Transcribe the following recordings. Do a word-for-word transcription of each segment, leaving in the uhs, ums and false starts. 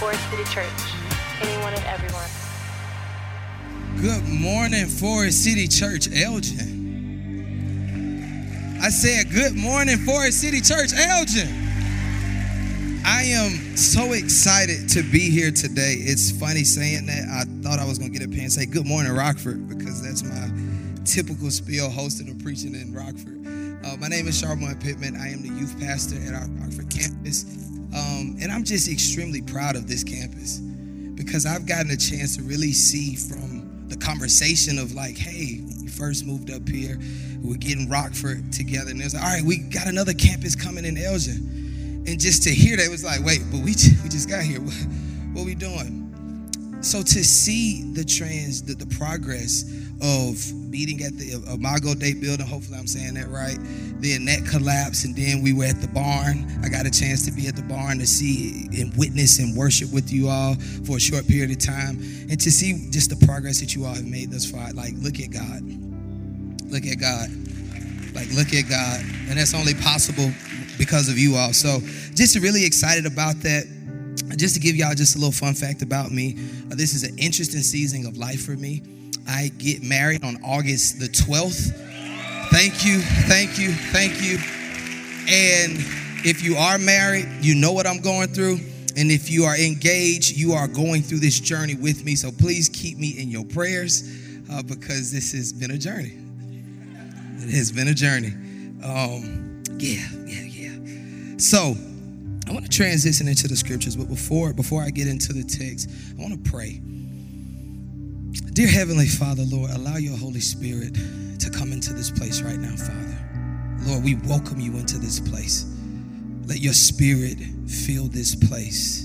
Forest City Church, anyone and everyone. Good morning, Forest City Church, Elgin. I said, good morning, Forest City Church, Elgin. I am so excited to be here today. It's funny saying that. I thought I was going to get up here and say, good morning, Rockford, because that's my typical spiel hosting and preaching in Rockford. Uh, my name is Charmon Pittman. I am the youth pastor at our Rockford campus. Um, and I'm just extremely proud of this campus because I've gotten a chance to really see from the conversation of like, hey, when we first moved up here, we were getting Rockford together. And it was like, all right, we got another campus coming in Elgin. And just to hear that, it was like, wait, but we we just got here. What, what are we doing? So to see the trends, the, the progress of meeting at the Imago Dei building, hopefully I'm saying that right, then that collapsed, and then we were at the barn. I got a chance to be at the barn to see and witness and worship with you all for a short period of time, and to see just the progress that you all have made thus far. Like, look at God. Look at God. Like, look at God. And that's only possible because of you all. So just really excited about that. Just to give y'all just a little fun fact about me, uh, this is an interesting season of life for me. I get married on August the twelfth. Thank you, thank you, thank you. And if you are married, you know what I'm going through. And if you are engaged, you are going through this journey with me. So please keep me in your prayers uh, because this has been a journey. It has been a journey. Um, yeah, yeah, yeah. So I want to transition into the scriptures, but before before I get into the text, I want to pray. Dear Heavenly Father, Lord, allow your Holy Spirit to come into this place right now, Father. Lord, we welcome you into this place. Let your spirit fill this place.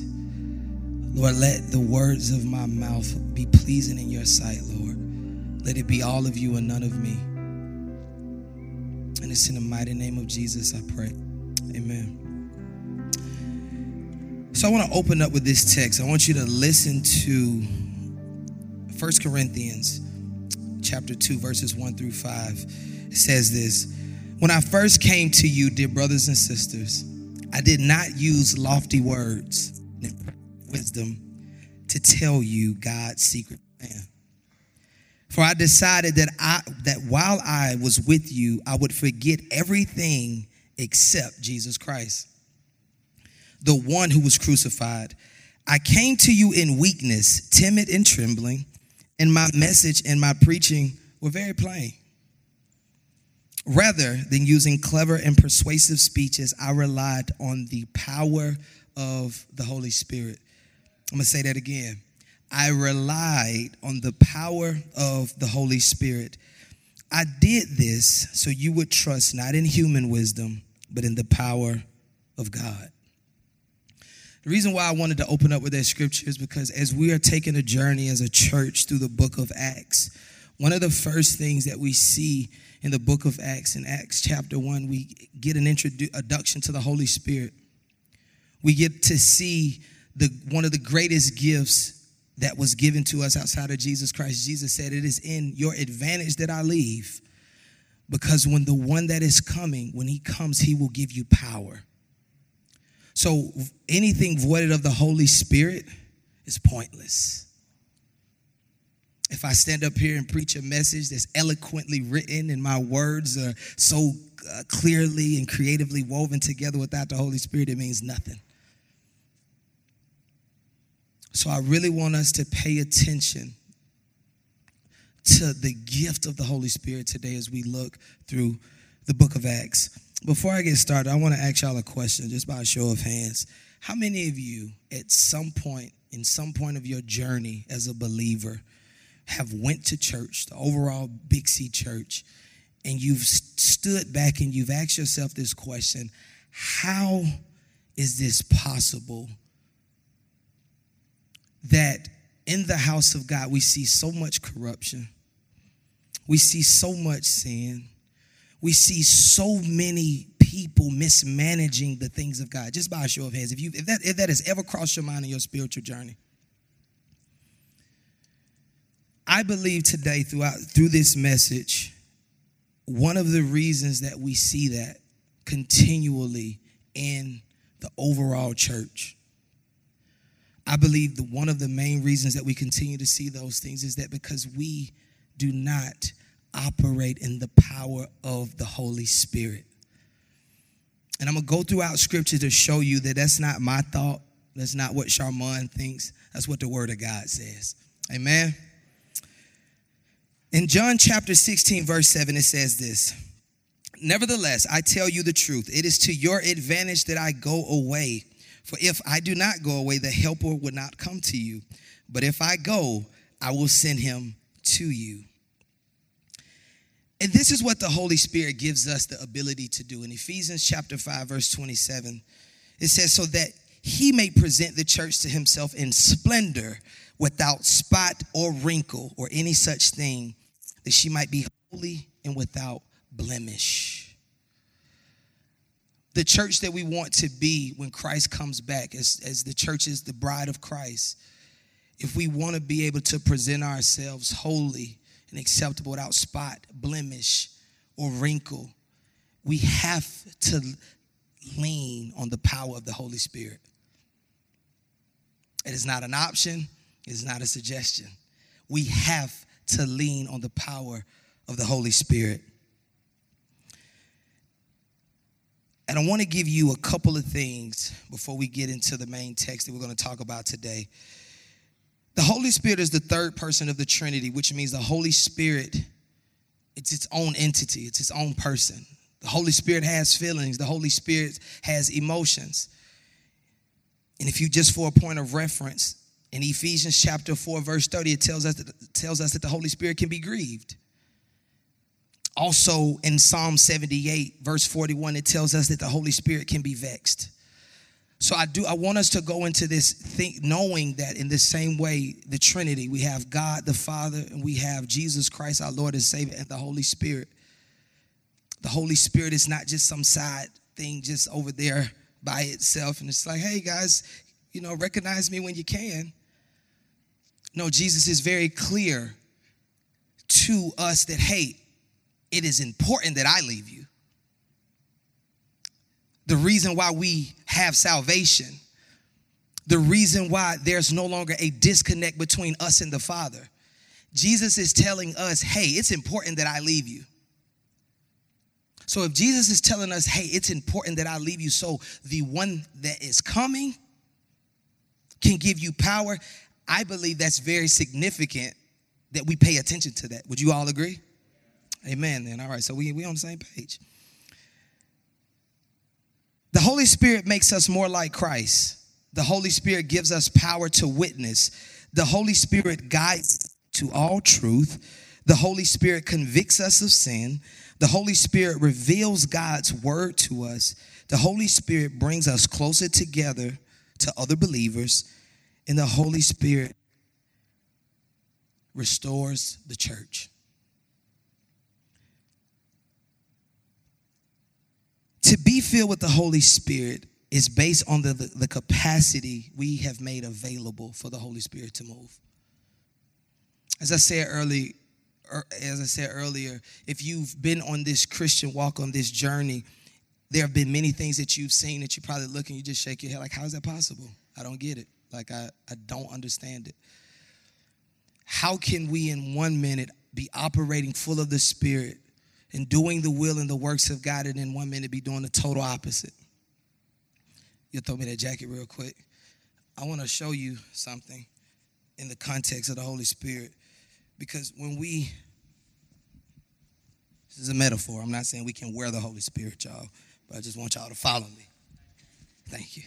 Lord, let the words of my mouth be pleasing in your sight, Lord. Let it be all of you and none of me. And it's in the mighty name of Jesus I pray. Amen. So I want to open up with this text. I want you to listen to First Corinthians chapter two, verses one through five. It says this: when I first came to you, dear brothers and sisters, I did not use lofty words and wisdom to tell you God's secret plan. For I decided that I that while I was with you, I would forget everything except Jesus Christ, the one who was crucified. I came to you in weakness, timid and trembling, and my message and my preaching were very plain. Rather than using clever and persuasive speeches, I relied on the power of the Holy Spirit. I'm going to say that again. I relied on the power of the Holy Spirit. I did this so you would trust not in human wisdom, but in the power of God. The reason why I wanted to open up with that scripture is because as we are taking a journey as a church through the book of Acts, one of the first things that we see in the book of Acts, in Acts chapter one, we get an introduction to the Holy Spirit. We get to see the one of the greatest gifts that was given to us outside of Jesus Christ. Jesus said, it is in your advantage that I leave, because when the one that is coming, when he comes, he will give you power. So anything voided of the Holy Spirit is pointless. If I stand up here and preach a message that's eloquently written and my words are so clearly and creatively woven together without the Holy Spirit, it means nothing. So I really want us to pay attention to the gift of the Holy Spirit today as we look through the book of Acts. Before I get started, I want to ask y'all a question just by a show of hands. How many of you at some point, in some point of your journey as a believer, have went to church, the overall Big C church, and you've stood back and you've asked yourself this question, how is this possible that in the house of God we see so much corruption, we see so much sin, we see so many people mismanaging the things of God? Just by a show of hands, if you if that if that has ever crossed your mind in your spiritual journey. I believe today throughout through this message, one of the reasons that we see that continually in the overall church, I believe that one of the main reasons that we continue to see those things is that because we do not operate in the power of the Holy Spirit. And I'm going to go throughout Scripture to show you that that's not my thought. That's not what Charmon thinks. That's what the Word of God says. Amen. In John chapter sixteen, verse seven, it says this. Nevertheless, I tell you the truth. It is to your advantage that I go away. For if I do not go away, the helper would not come to you. But if I go, I will send him to you. And this is what the Holy Spirit gives us the ability to do. In Ephesians chapter five, verse twenty-seven, it says, so that he may present the church to himself in splendor, without spot or wrinkle or any such thing, that she might be holy and without blemish. The church that we want to be when Christ comes back, as, as the church is the bride of Christ, if we want to be able to present ourselves holy and acceptable without spot, blemish, or wrinkle, we have to lean on the power of the Holy Spirit. It is not an option. It's not a suggestion. We have to lean on the power of the Holy Spirit. And I want to give you a couple of things before we get into the main text that we're going to talk about today. The Holy Spirit is the third person of the Trinity, which means the Holy Spirit, it's its own entity. It's its own person. The Holy Spirit has feelings. The Holy Spirit has emotions. And if you just for a point of reference, in Ephesians chapter four, verse thirty, it tells us, that, tells us that the Holy Spirit can be grieved. Also in Psalm seventy-eight, verse forty-one, it tells us that the Holy Spirit can be vexed. So I do. I want us to go into this think, knowing that in the same way, the Trinity, we have God the Father, and we have Jesus Christ, our Lord and Savior, and the Holy Spirit. The Holy Spirit is not just some side thing just over there by itself. And it's like, hey, guys, you know, recognize me when you can. No, Jesus is very clear to us that, hey, it is important that I leave you. The reason why we have salvation, the reason why there's no longer a disconnect between us and the Father, Jesus is telling us, hey, it's important that I leave you. So if Jesus is telling us, hey, it's important that I leave you, so the one that is coming can give you power, I believe that's very significant that we pay attention to that. Would you all agree? Amen, then. All right, so we, we on the same page. The Holy Spirit makes us more like Christ. The Holy Spirit gives us power to witness. The Holy Spirit guides to all truth. The Holy Spirit convicts us of sin. The Holy Spirit reveals God's word to us. The Holy Spirit brings us closer together to other believers. And the Holy Spirit restores the church. To be filled with the Holy Spirit is based on the, the, the capacity we have made available for the Holy Spirit to move. As I said earlier, as I said earlier, if you've been on this Christian walk, on this journey, there have been many things that you've seen that you probably look and you just shake your head like, how is that possible? I don't get it. Like, I, I don't understand it. How can we in one minute be operating full of the Spirit and doing the will and the works of God, and in one minute be doing the total opposite? You'll throw me that jacket real quick. I want to show you something in the context of the Holy Spirit. Because when we, this is a metaphor. I'm not saying we can wear the Holy Spirit, y'all. But I just want y'all to follow me. Thank you.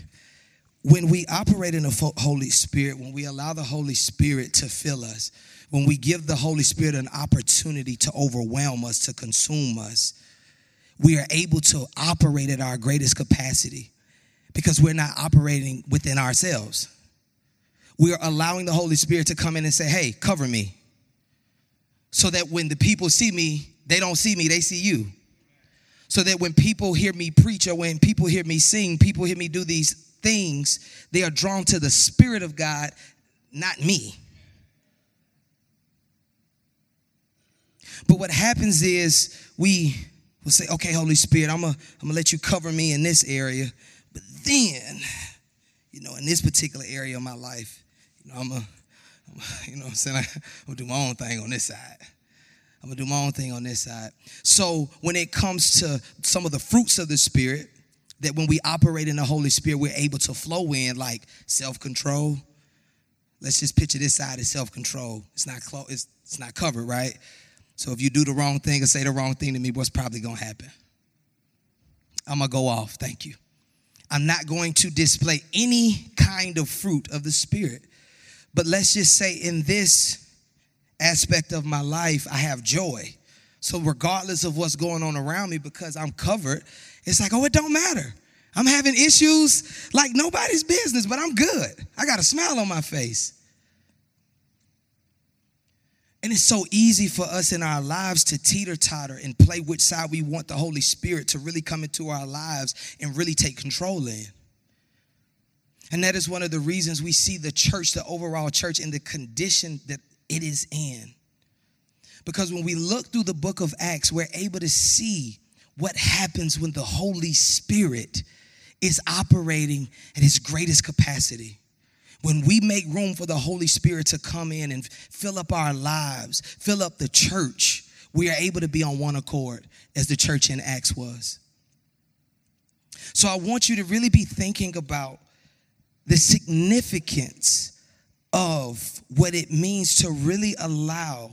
When we operate in the Holy Spirit, when we allow the Holy Spirit to fill us, when we give the Holy Spirit an opportunity to overwhelm us, to consume us, we are able to operate at our greatest capacity because we're not operating within ourselves. We are allowing the Holy Spirit to come in and say, hey, cover me, so that when the people see me, they don't see me, they see you. So that when people hear me preach or when people hear me sing, people hear me do these things, they are drawn to the Spirit of God, not me. But what happens is we will say, okay, Holy Spirit, I'm gonna I'm gonna let you cover me in this area. But then you know, in this particular area of my life, you know, I'm a, you know what I'm saying? I'm going to do my own thing on this side. I'm going to do my own thing on this side. So when it comes to some of the fruits of the Spirit, that when we operate in the Holy Spirit, we're able to flow in, like self-control. Let's just picture this side as self-control. It's not clo- it's, it's not covered, right? So if you do the wrong thing or say the wrong thing to me, what's probably going to happen? I'm going to go off. Thank you. I'm not going to display any kind of fruit of the Spirit. But let's just say in this aspect of my life, I have joy. So regardless of what's going on around me, because I'm covered, it's like, oh, it don't matter. I'm having issues like nobody's business, but I'm good. I got a smile on my face. And it's so easy for us in our lives to teeter-totter and play which side we want the Holy Spirit to really come into our lives and really take control in. And that is one of the reasons we see the church, the overall church, in the condition that it is in. Because when we look through the book of Acts, we're able to see what happens when the Holy Spirit is operating at his greatest capacity. When we make room for the Holy Spirit to come in and fill up our lives, fill up the church, we are able to be on one accord as the church in Acts was. So I want you to really be thinking about the significance of what it means to really allow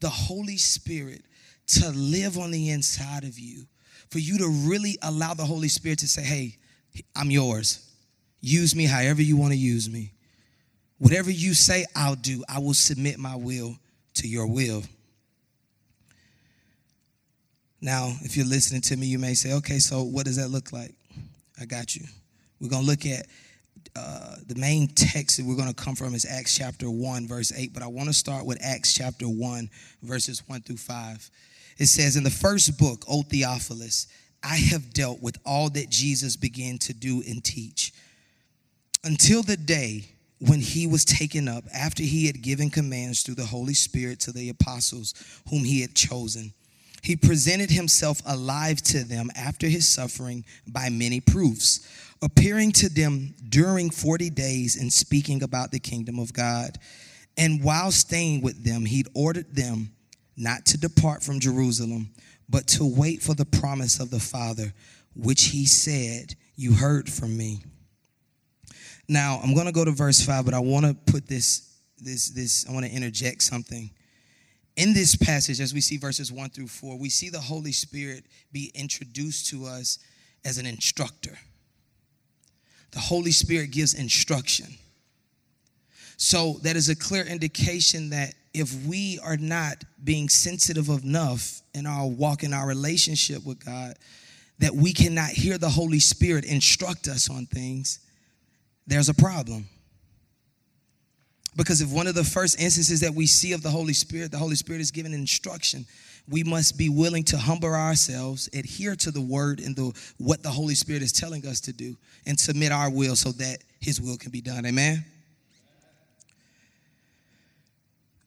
the Holy Spirit to live on the inside of you, for you to really allow the Holy Spirit to say, hey, I'm yours. Use me however you want to use me. Whatever you say, I'll do. I will submit my will to your will. Now, if you're listening to me, you may say, okay, so what does that look like? I got you. We're going to look at uh, the main text that we're going to come from is Acts chapter one, verse eight. But I want to start with Acts chapter one, verses one through five. It says, in the first book, O Theophilus, I have dealt with all that Jesus began to do and teach, until the day when he was taken up, after he had given commands through the Holy Spirit to the apostles whom he had chosen. He presented himself alive to them after his suffering by many proofs, appearing to them during forty days and speaking about the kingdom of God. And while staying with them, he'd ordered them not to depart from Jerusalem, but to wait for the promise of the Father, which he said, you heard from me. Now, I'm going to go to verse five, but I want to put this, this, this, I want to interject something. In this passage, as we see verses one through four, we see the Holy Spirit be introduced to us as an instructor. The Holy Spirit gives instruction. So that is a clear indication that if we are not being sensitive enough in our walk, in our relationship with God, that we cannot hear the Holy Spirit instruct us on things, there's a problem. Because if one of the first instances that we see of the Holy Spirit, the Holy Spirit is giving instruction, we must be willing to humble ourselves, adhere to the word and the what the Holy Spirit is telling us to do, and submit our will so that his will can be done. Amen?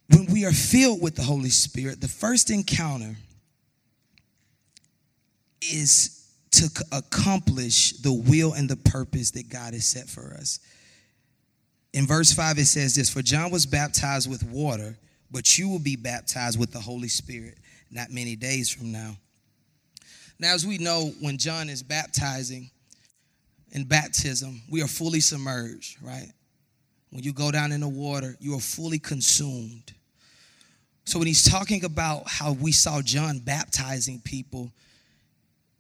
When we are filled with the Holy Spirit, the first encounter is to accomplish the will and the purpose that God has set for us. In verse five, it says this, for John was baptized with water, but you will be baptized with the Holy Spirit not many days from now. Now, as we know, when John is baptizing, in baptism, we are fully submerged, right? When you go down in the water, you are fully consumed. So when he's talking about how we saw John baptizing people,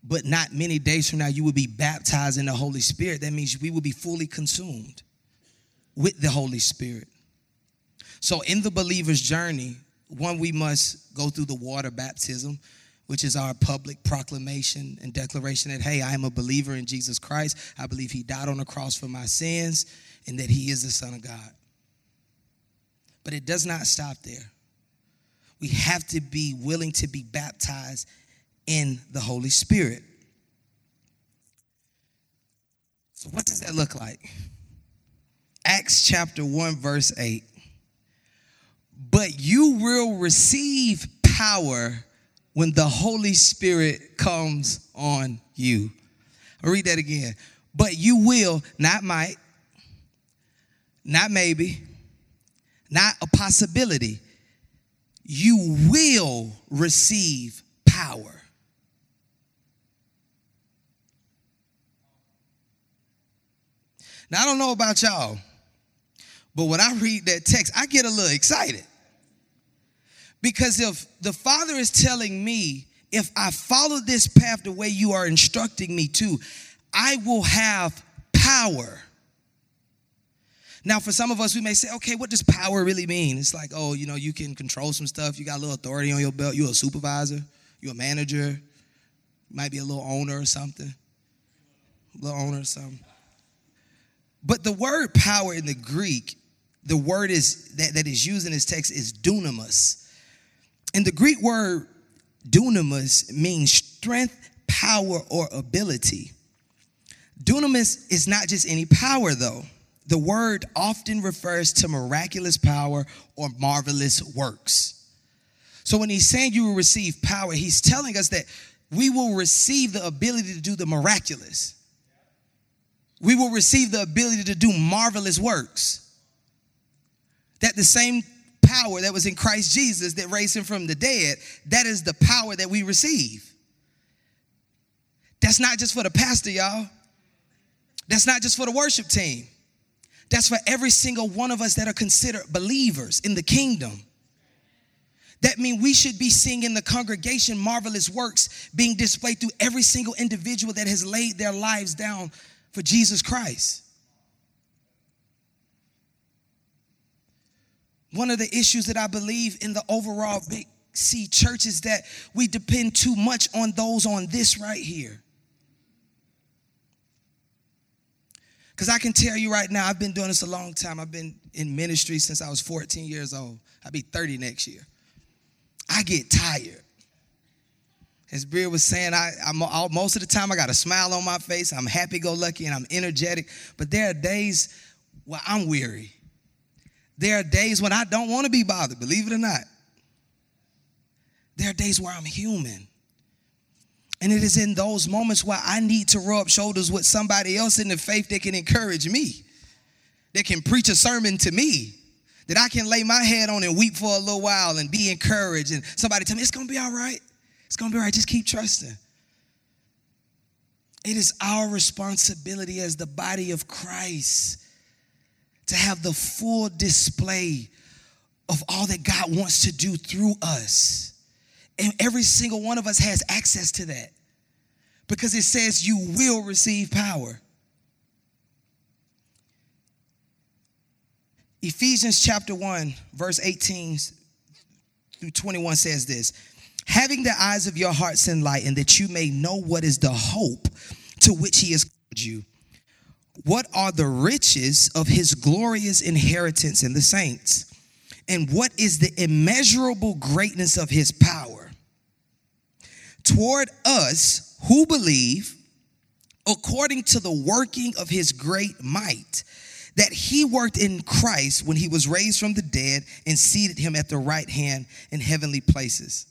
but not many days from now, you will be baptized in the Holy Spirit. That means we will be fully consumed with the Holy Spirit. So in the believer's journey, one, we must go through the water baptism, which is our public proclamation and declaration that, hey, I am a believer in Jesus Christ. I believe he died on the cross for my sins and that he is the Son of God. But it does not stop there. We have to be willing to be baptized in the Holy Spirit. So what does that look like? Acts chapter one, verse eight. But you will receive power when the Holy Spirit comes on you. I'll read that again. But you will, not might, not maybe, not a possibility. You will receive power. Now, I don't know about y'all, but when I read that text, I get a little excited. Because if the Father is telling me, if I follow this path the way you are instructing me to, I will have power. Now, for some of us, we may say, okay, what does power really mean? It's like, oh, you know, you can control some stuff. You got a little authority on your belt. You're a supervisor. You're a manager. You might be a little owner or something. A little owner or something. But the word power in the Greek, the word is that, that is used in this text is dunamis. And the Greek word dunamis means strength, power, or ability. Dunamis is not just any power, though. The word often refers to miraculous power or marvelous works. So when he's saying you will receive power, he's telling us that we will receive the ability to do the miraculous. We will receive the ability to do marvelous works. That the same power that was in Christ Jesus that raised him from the dead, that is the power that we receive. That's not just for the pastor, y'all. That's not just for the worship team. That's for every single one of us that are considered believers in the kingdom. That means we should be seeing in the congregation marvelous works being displayed through every single individual that has laid their lives down for Jesus Christ. One of the issues that I believe in the overall Big C church is that we depend too much on those on this right here. Because I can tell you right now, I've been doing this a long time. I've been in ministry since I was fourteen years old. I'll be thirty next year. I get tired. As Bria was saying, I, I'm, I, most of the time I got a smile on my face. I'm happy-go-lucky and I'm energetic. But there are days where I'm weary. There are days when I don't want to be bothered, believe it or not. There are days where I'm human. And it is in those moments where I need to rub shoulders with somebody else in the faith that can encourage me, that can preach a sermon to me, that I can lay my head on and weep for a little while and be encouraged. And somebody tell me, it's going to be all right. It's going to be all right. Just keep trusting. It is our responsibility as the body of Christ to have the full display of all that God wants to do through us. And every single one of us has access to that because it says you will receive power. Ephesians chapter one, verse eighteen through twenty-one says this, having the eyes of your hearts enlightened, that you may know what is the hope to which he has called you. What are the riches of his glorious inheritance in the saints? And what is the immeasurable greatness of his power toward us who believe, according to the working of his great might, that he worked in Christ when he was raised from the dead and seated him at the right hand in heavenly places.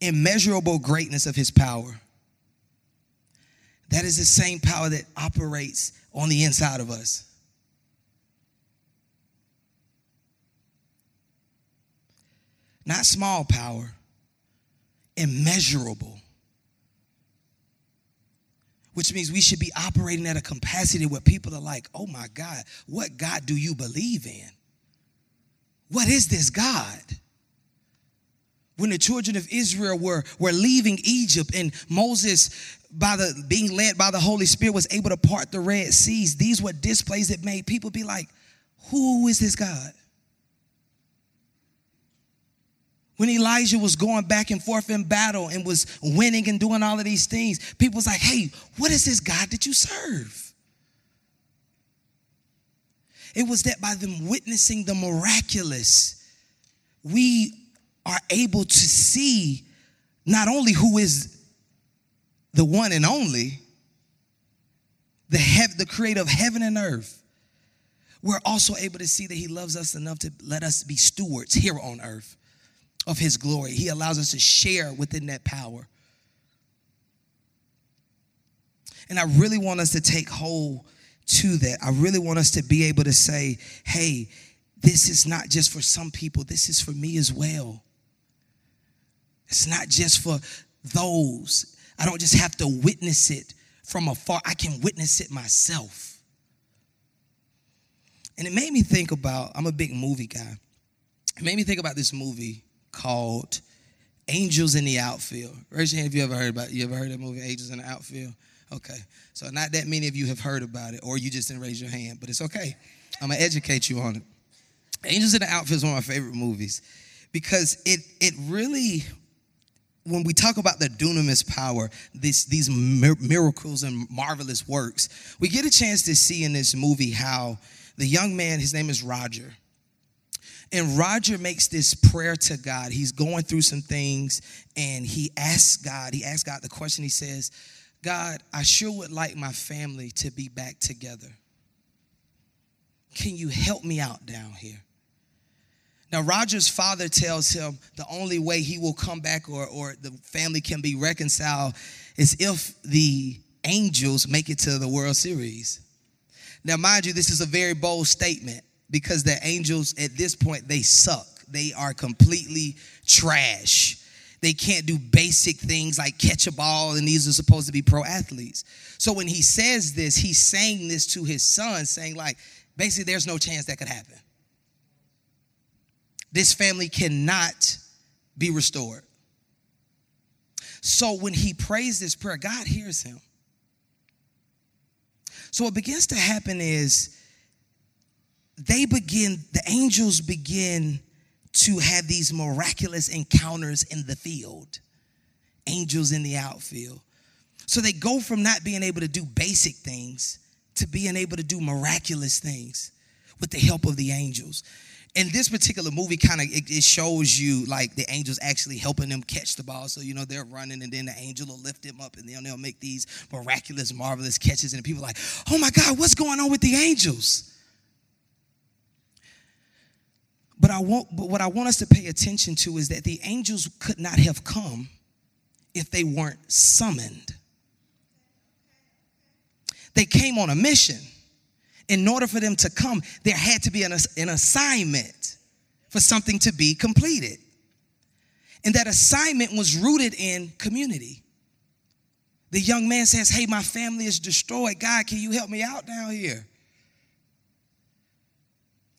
Immeasurable greatness of his power. That is the same power that operates on the inside of us. Not small power, immeasurable. Which means we should be operating at a capacity where people are like, oh my God, what God do you believe in? What is this God? When the children of Israel were, were leaving Egypt and Moses, by the being led by the Holy Spirit, was able to part the Red Seas, these were displays that made people be like, who is this God? When Elijah was going back and forth in battle and was winning and doing all of these things, people was like, hey, what is this God that you serve? It was that by them witnessing the miraculous, we are able to see not only who is the one and only, the, hev- the creator of heaven and earth. We're also able to see that he loves us enough to let us be stewards here on earth of his glory. He allows us to share within that power. And I really want us to take hold to that. I really want us to be able to say, hey, this is not just for some people. This is for me as well. It's not just for those. I don't just have to witness it from afar. I can witness it myself. And it made me think about, I'm a big movie guy. It made me think about this movie called Angels in the Outfield. Raise your hand if you ever heard about it. You ever heard that movie, Angels in the Outfield? Okay. So not that many of you have heard about it, or you just didn't raise your hand, but it's okay. I'm going to educate you on it. Angels in the Outfield is one of my favorite movies because it it really, when we talk about the dunamis power, this, these miracles and marvelous works, we get a chance to see in this movie how the young man, his name is Roger. And Roger makes this prayer to God. He's going through some things, and he asks God, he asks God the question, he says, God, I sure would like my family to be back together. Can you help me out down here? Now, Roger's father tells him the only way he will come back or, or the family can be reconciled is if the Angels make it to the World Series. Now, mind you, this is a very bold statement because the Angels at this point, they suck. They are completely trash. They can't do basic things like catch a ball, and these are supposed to be pro athletes. So when he says this, he's saying this to his son, saying like, basically, there's no chance that could happen. This family cannot be restored. So when he prays this prayer, God hears him. So what begins to happen is they begin, the angels begin to have these miraculous encounters in the field. Angels in the outfield. So they go from not being able to do basic things to being able to do miraculous things with the help of the angels. And this particular movie kind of, it, it shows you like the angels actually helping them catch the ball. So, you know, they're running and then the angel will lift them up and then they'll make these miraculous, marvelous catches. And people are like, oh my God, what's going on with the angels? But I want, but what I want us to pay attention to is that the angels could not have come if they weren't summoned. They came on a mission. In order for them to come, there had to be an, an assignment for something to be completed. And that assignment was rooted in community. The young man says, hey, my family is destroyed. God, can you help me out down here?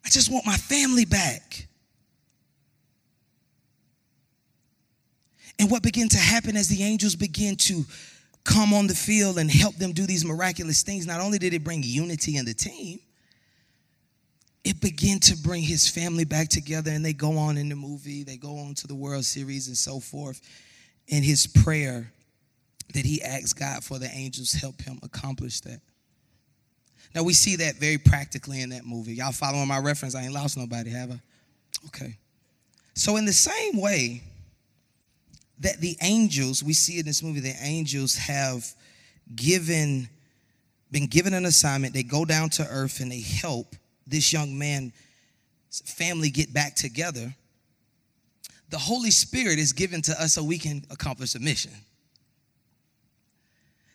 I just want my family back. And what began to happen as the angels began to come on the field and help them do these miraculous things, not only did it bring unity in the team, it began to bring his family back together, and they go on in the movie, they go on to the World Series and so forth. And his prayer that he asked God for the angels help him accomplish that. Now, we see that very practically in that movie. Y'all following my reference? I ain't lost nobody, have I? Okay. So in the same way, that the angels, we see in this movie, the angels have given, been given an assignment. They go down to earth and they help this young man's family get back together. The Holy Spirit is given to us so we can accomplish a mission.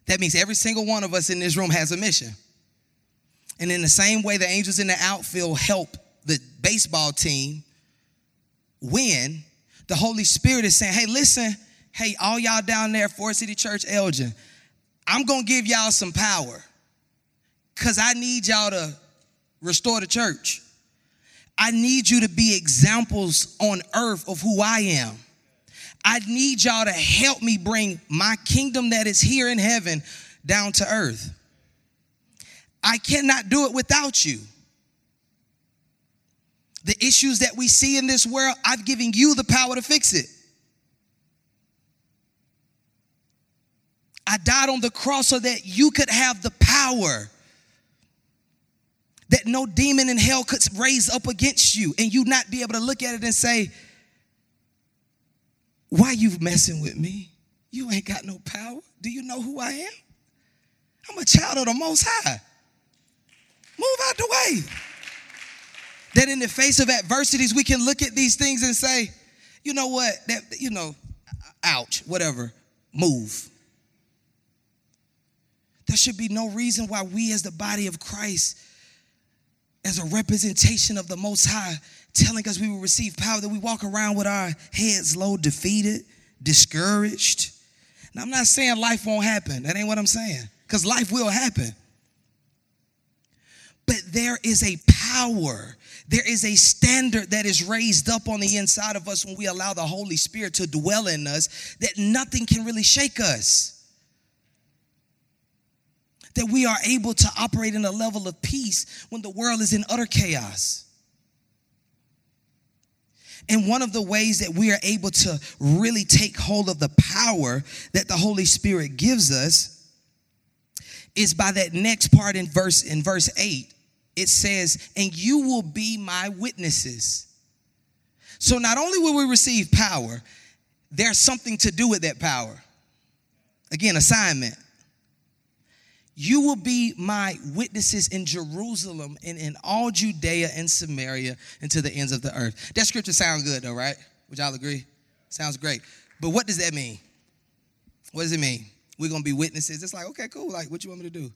That means every single one of us in this room has a mission. And in the same way, the angels in the outfield help the baseball team win. The Holy Spirit is saying, hey, listen, hey, all y'all down there, Forest City Church, Elgin, I'm going to give y'all some power because I need y'all to restore the church. I need you to be examples on earth of who I am. I need y'all to help me bring my kingdom that is here in heaven down to earth. I cannot do it without you. The issues that we see in this world, I've given you the power to fix it. I died on the cross so that you could have the power that no demon in hell could raise up against you and you not be able to look at it and say, why are you messing with me? You ain't got no power. Do you know who I am? I'm a child of the Most High. Move out the way. That in the face of adversities, we can look at these things and say, you know what, that, you know, ouch, whatever, move. There should be no reason why we as the body of Christ, as a representation of the Most High, telling us we will receive power, that we walk around with our heads low, defeated, discouraged. Now, I'm not saying life won't happen. That ain't what I'm saying, because life will happen. But there is a power, there is a standard that is raised up on the inside of us when we allow the Holy Spirit to dwell in us, that nothing can really shake us. That we are able to operate in a level of peace when the world is in utter chaos. And one of the ways that we are able to really take hold of the power that the Holy Spirit gives us is by that next part in verse in verse eight. It says, and you will be my witnesses. So not only will we receive power, there's something to do with that power. Again, assignment. You will be my witnesses in Jerusalem and in all Judea and Samaria and to the ends of the earth. That scripture sounds good though, right? Would y'all agree? Sounds great. But what does that mean? What does it mean? We're going to be witnesses. It's like, okay, cool. Like, what you want me to do?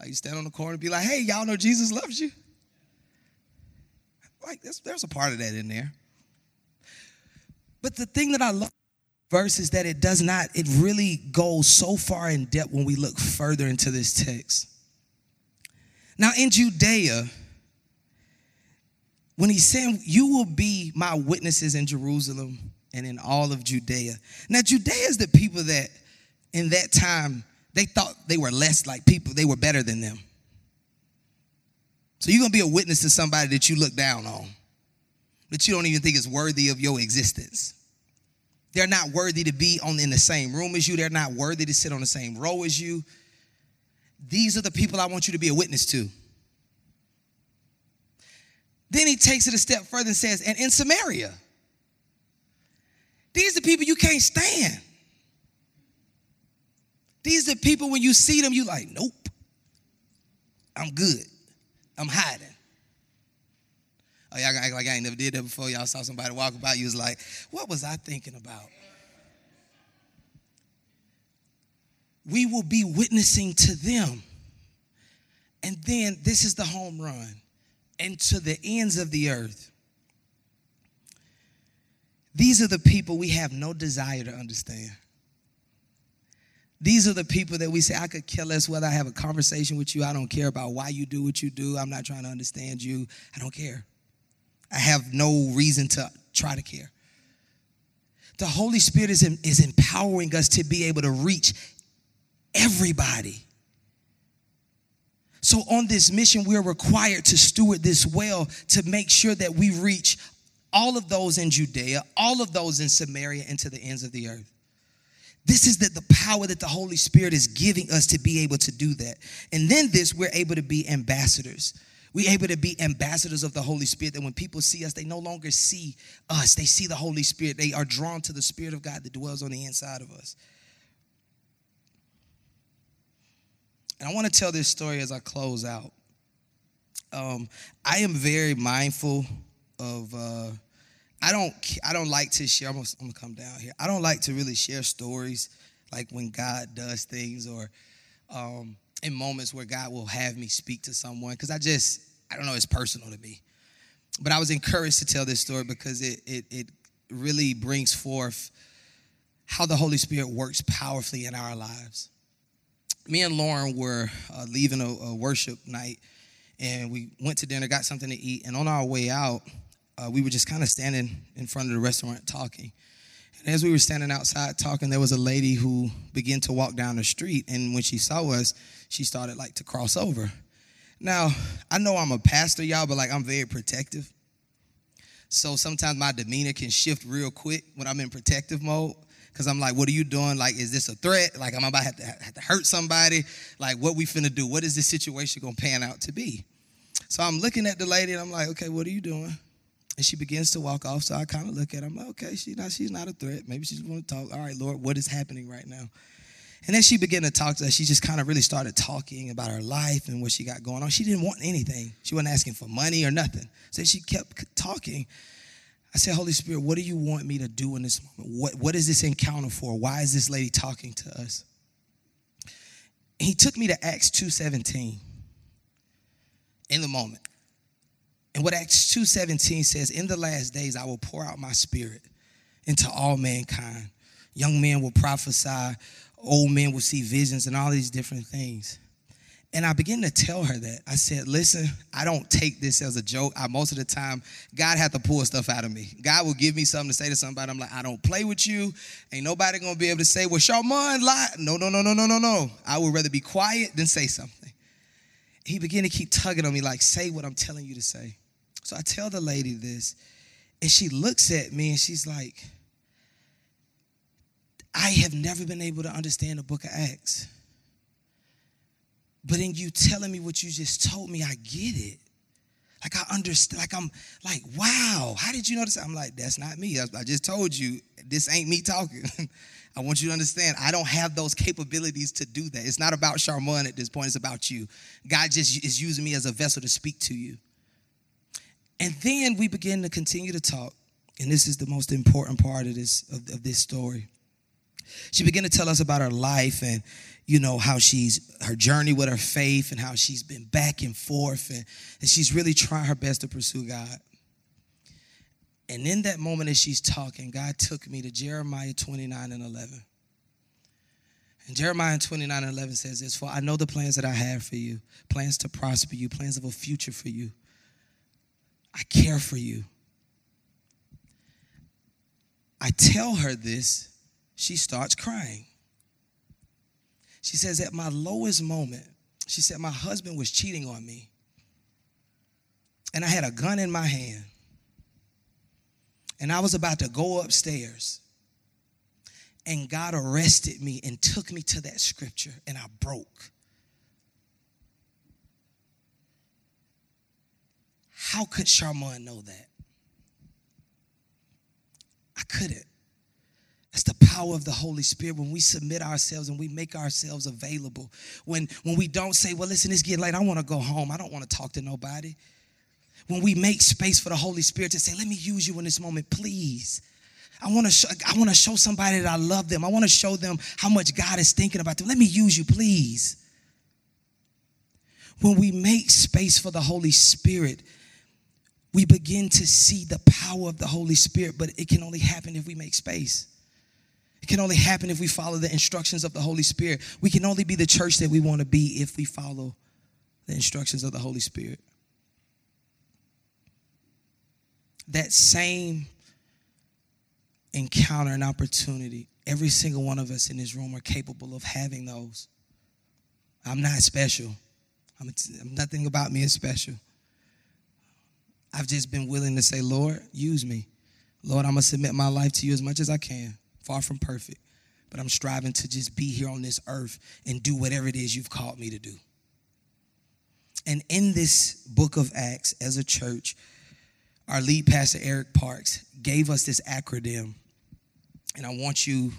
Like, you stand on the corner and be like, hey, y'all know Jesus loves you. Like, there's, there's a part of that in there. But the thing that I love verse is that it does not, it really goes so far in depth when we look further into this text. Now in Judea, when he's saying, you will be my witnesses in Jerusalem and in all of Judea. Now Judea is the people that in that time, they thought they were less like people. They were better than them. So you're going to be a witness to somebody that you look down on, that you don't even think is worthy of your existence. They're not worthy to be on in the same room as you. They're not worthy to sit on the same row as you. These are the people I want you to be a witness to. Then he takes it a step further and says, and in Samaria, these are the people you can't stand. These are the people when you see them, you like, nope, I'm good. I'm hiding. Oh, y'all act like I ain't never did that before. Y'all saw somebody walk by you was like, what was I thinking about? We will be witnessing to them. And then this is the home run. And to the ends of the earth. These are the people we have no desire to understand. These are the people that we say, I could care less whether I have a conversation with you. I don't care about why you do what you do. I'm not trying to understand you. I don't care. I have no reason to try to care. The Holy Spirit is, is empowering us to be able to reach everybody. So on this mission, we're required to steward this well to make sure that we reach all of those in Judea, all of those in Samaria, and to the ends of the earth. This is the, the power that the Holy Spirit is giving us to be able to do that. And then this, we're able to be ambassadors. We're able to be ambassadors of the Holy Spirit, that when people see us, they no longer see us. They see the Holy Spirit. They are drawn to the Spirit of God that dwells on the inside of us. And I want to tell this story as I close out. Um, I am very mindful of, uh, I don't I don't like to share, I'm going to come down here. I don't like to really share stories like when God does things or, um, in moments where God will have me speak to someone, because I just, I don't know, it's personal to me. But I was encouraged to tell this story because it, it it really brings forth how the Holy Spirit works powerfully in our lives. Me and Lauren were uh, leaving a, a worship night, and we went to dinner, got something to eat, and on our way out, uh, we were just kind of standing in front of the restaurant talking. And as we were standing outside talking, there was a lady who began to walk down the street. And when she saw us, she started like to cross over. Now, I know I'm a pastor, y'all, but like I'm very protective. So sometimes my demeanor can shift real quick when I'm in protective mode. Because I'm like, what are you doing? Like, is this a threat? Like, am I about to have to, have to hurt somebody? Like, what we finna do? What is this situation going to pan out to be? So I'm looking at the lady and I'm like, okay, what are you doing? And she begins to walk off, so I kind of look at her. I'm like, okay, she not, she's not a threat. Maybe she just want to talk. All right, Lord, what is happening right now? And then she began to talk to us. She just kind of really started talking about her life and what she got going on. She didn't want anything. She wasn't asking for money or nothing. So she kept talking. I said, Holy Spirit, what do you want me to do in this moment? What, what is this encounter for? Why is this lady talking to us? he took me to Acts two seventeen in the moment. And what Acts two seventeen says, in the last days I will pour out my spirit into all mankind. Young men will prophesy, old men will see visions and all these different things. And I began to tell her that. I said, listen, I don't take this as a joke. I, most of the time, God had to pull stuff out of me. God will give me something to say to somebody. I'm like, I don't play with you. Ain't nobody going to be able to say, well, Charmon lied. No, no, no, no, no, no, no. I would rather be quiet than say something. He began to keep tugging on me like, say what I'm telling you to say. So I tell the lady this, and she looks at me, and she's like, I have never been able to understand the book of Acts. But in you telling me what you just told me, I get it. Like, I understand. Like, I'm like, wow, how did you notice? I'm like, that's not me. I just told you, this ain't me talking. I want you to understand, I don't have those capabilities to do that. It's not about Charmon at this point. It's about you. God just is using me as a vessel to speak to you. And then we begin to continue to talk. And this is the most important part of this, of, of this story. She began to tell us about her life and, you know, how she's, her journey with her faith and how she's been back and forth. And, and she's really trying her best to pursue God. And in that moment as she's talking, God took me to Jeremiah twenty-nine and eleven. And Jeremiah twenty-nine and eleven says this, for I know the plans that I have for you, plans to prosper you, plans of a future for you. I care for you. I tell her this. She starts crying. She says, at my lowest moment, she said, my husband was cheating on me. And I had a gun in my hand. And I was about to go upstairs. And God arrested me and took me to that scripture. And I broke. How could Charmon know that? I couldn't. That's the power of the Holy Spirit when we submit ourselves and we make ourselves available. When, when we don't say, well, listen, it's getting late. I want to go home. I don't want to talk to nobody. When we make space for the Holy Spirit to say, let me use you in this moment, please. I want to show, I want to show somebody that I love them. I want to show them how much God is thinking about them. Let me use you, please. When we make space for the Holy Spirit, we begin to see the power of the Holy Spirit, but it can only happen if we make space. It can only happen if we follow the instructions of the Holy Spirit. We can only be the church that we want to be if we follow the instructions of the Holy Spirit. That same encounter and opportunity, every single one of us in this room are capable of having those. I'm not special. I'm, nothing about me is special. I've just been willing to say, Lord, use me. Lord, I'm going to submit my life to you as much as I can. Far from perfect, but I'm striving to just be here on this earth and do whatever it is you've called me to do. And in this book of Acts, as a church, our lead pastor, Eric Parks, gave us this acronym. And I want you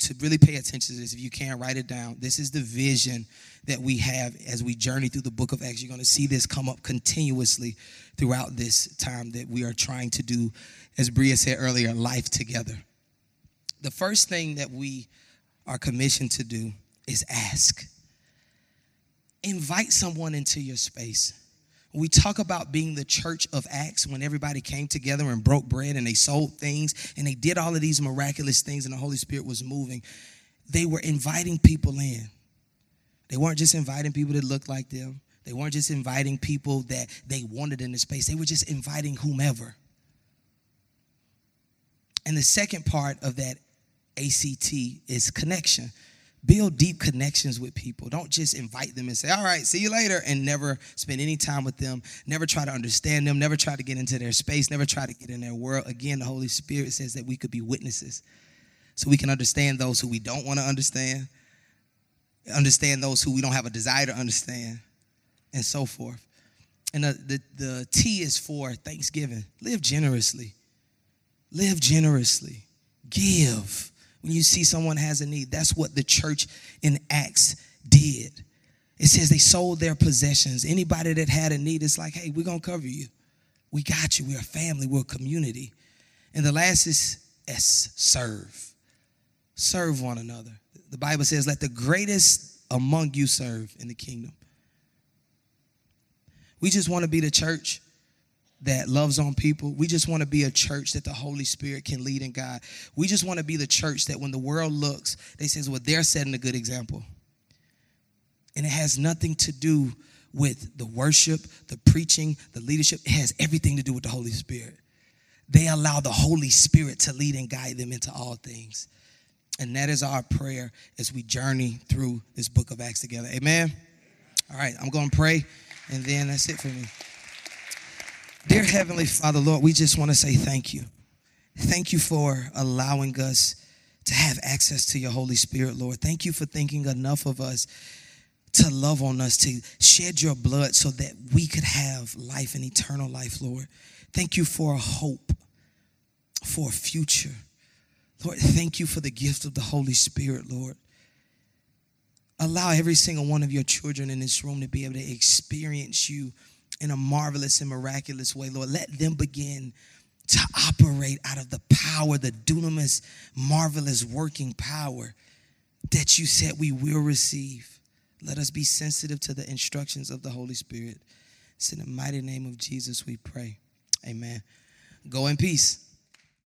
to really pay attention to this. If you can, write it down. This is the vision that we have as we journey through the book of Acts. You're going to see this come up continuously throughout this time that we are trying to do, as Bria said earlier, life together. The first thing that we are commissioned to do is ask. Invite someone into your space. We talk about being the church of Acts when everybody came together and broke bread and they sold things and they did all of these miraculous things and the Holy Spirit was moving. They were inviting people in. They weren't just inviting people that looked like them. They weren't just inviting people that they wanted in the space. They were just inviting whomever. And the second part of that A C T is connection. Build deep connections with people. Don't just invite them and say, all right, see you later, and never spend any time with them, never try to understand them, never try to get into their space, never try to get in their world. Again, the Holy Spirit says that we could be witnesses so we can understand those who we don't want to understand, understand those who we don't have a desire to understand, and so forth. And the, the, the T is for Thanksgiving. Live generously. Live generously. Give. When you see someone has a need, that's what the church in Acts did. It says they sold their possessions. Anybody that had a need, it's like, hey, we're going to cover you. We got you. We're a family. We're a community. And the last is S, serve. Serve one another. The Bible says, let the greatest among you serve in the kingdom. We just want to be the church that loves on people. We just want to be a church that the Holy Spirit can lead and guide. We just want to be the church that when the world looks, they says, well, they're setting a good example. And it has nothing to do with the worship, the preaching, the leadership. It has everything to do with the Holy Spirit. They allow the Holy Spirit to lead and guide them into all things. And that is our prayer as we journey through this book of Acts together. Amen? All right, I'm going to pray, and then that's it for me. Dear Heavenly Father, Lord, we just want to say thank you. Thank you for allowing us to have access to your Holy Spirit, Lord. Thank you for thinking enough of us to love on us, to shed your blood so that we could have life and eternal life, Lord. Thank you for a hope, for a future. Lord, thank you for the gift of the Holy Spirit, Lord. Allow every single one of your children in this room to be able to experience you in a marvelous and miraculous way, Lord. Let them begin to operate out of the power, the dunamis, marvelous working power that you said we will receive. Let us be sensitive to the instructions of the Holy Spirit. It's in the mighty name of Jesus we pray. Amen. Go in peace.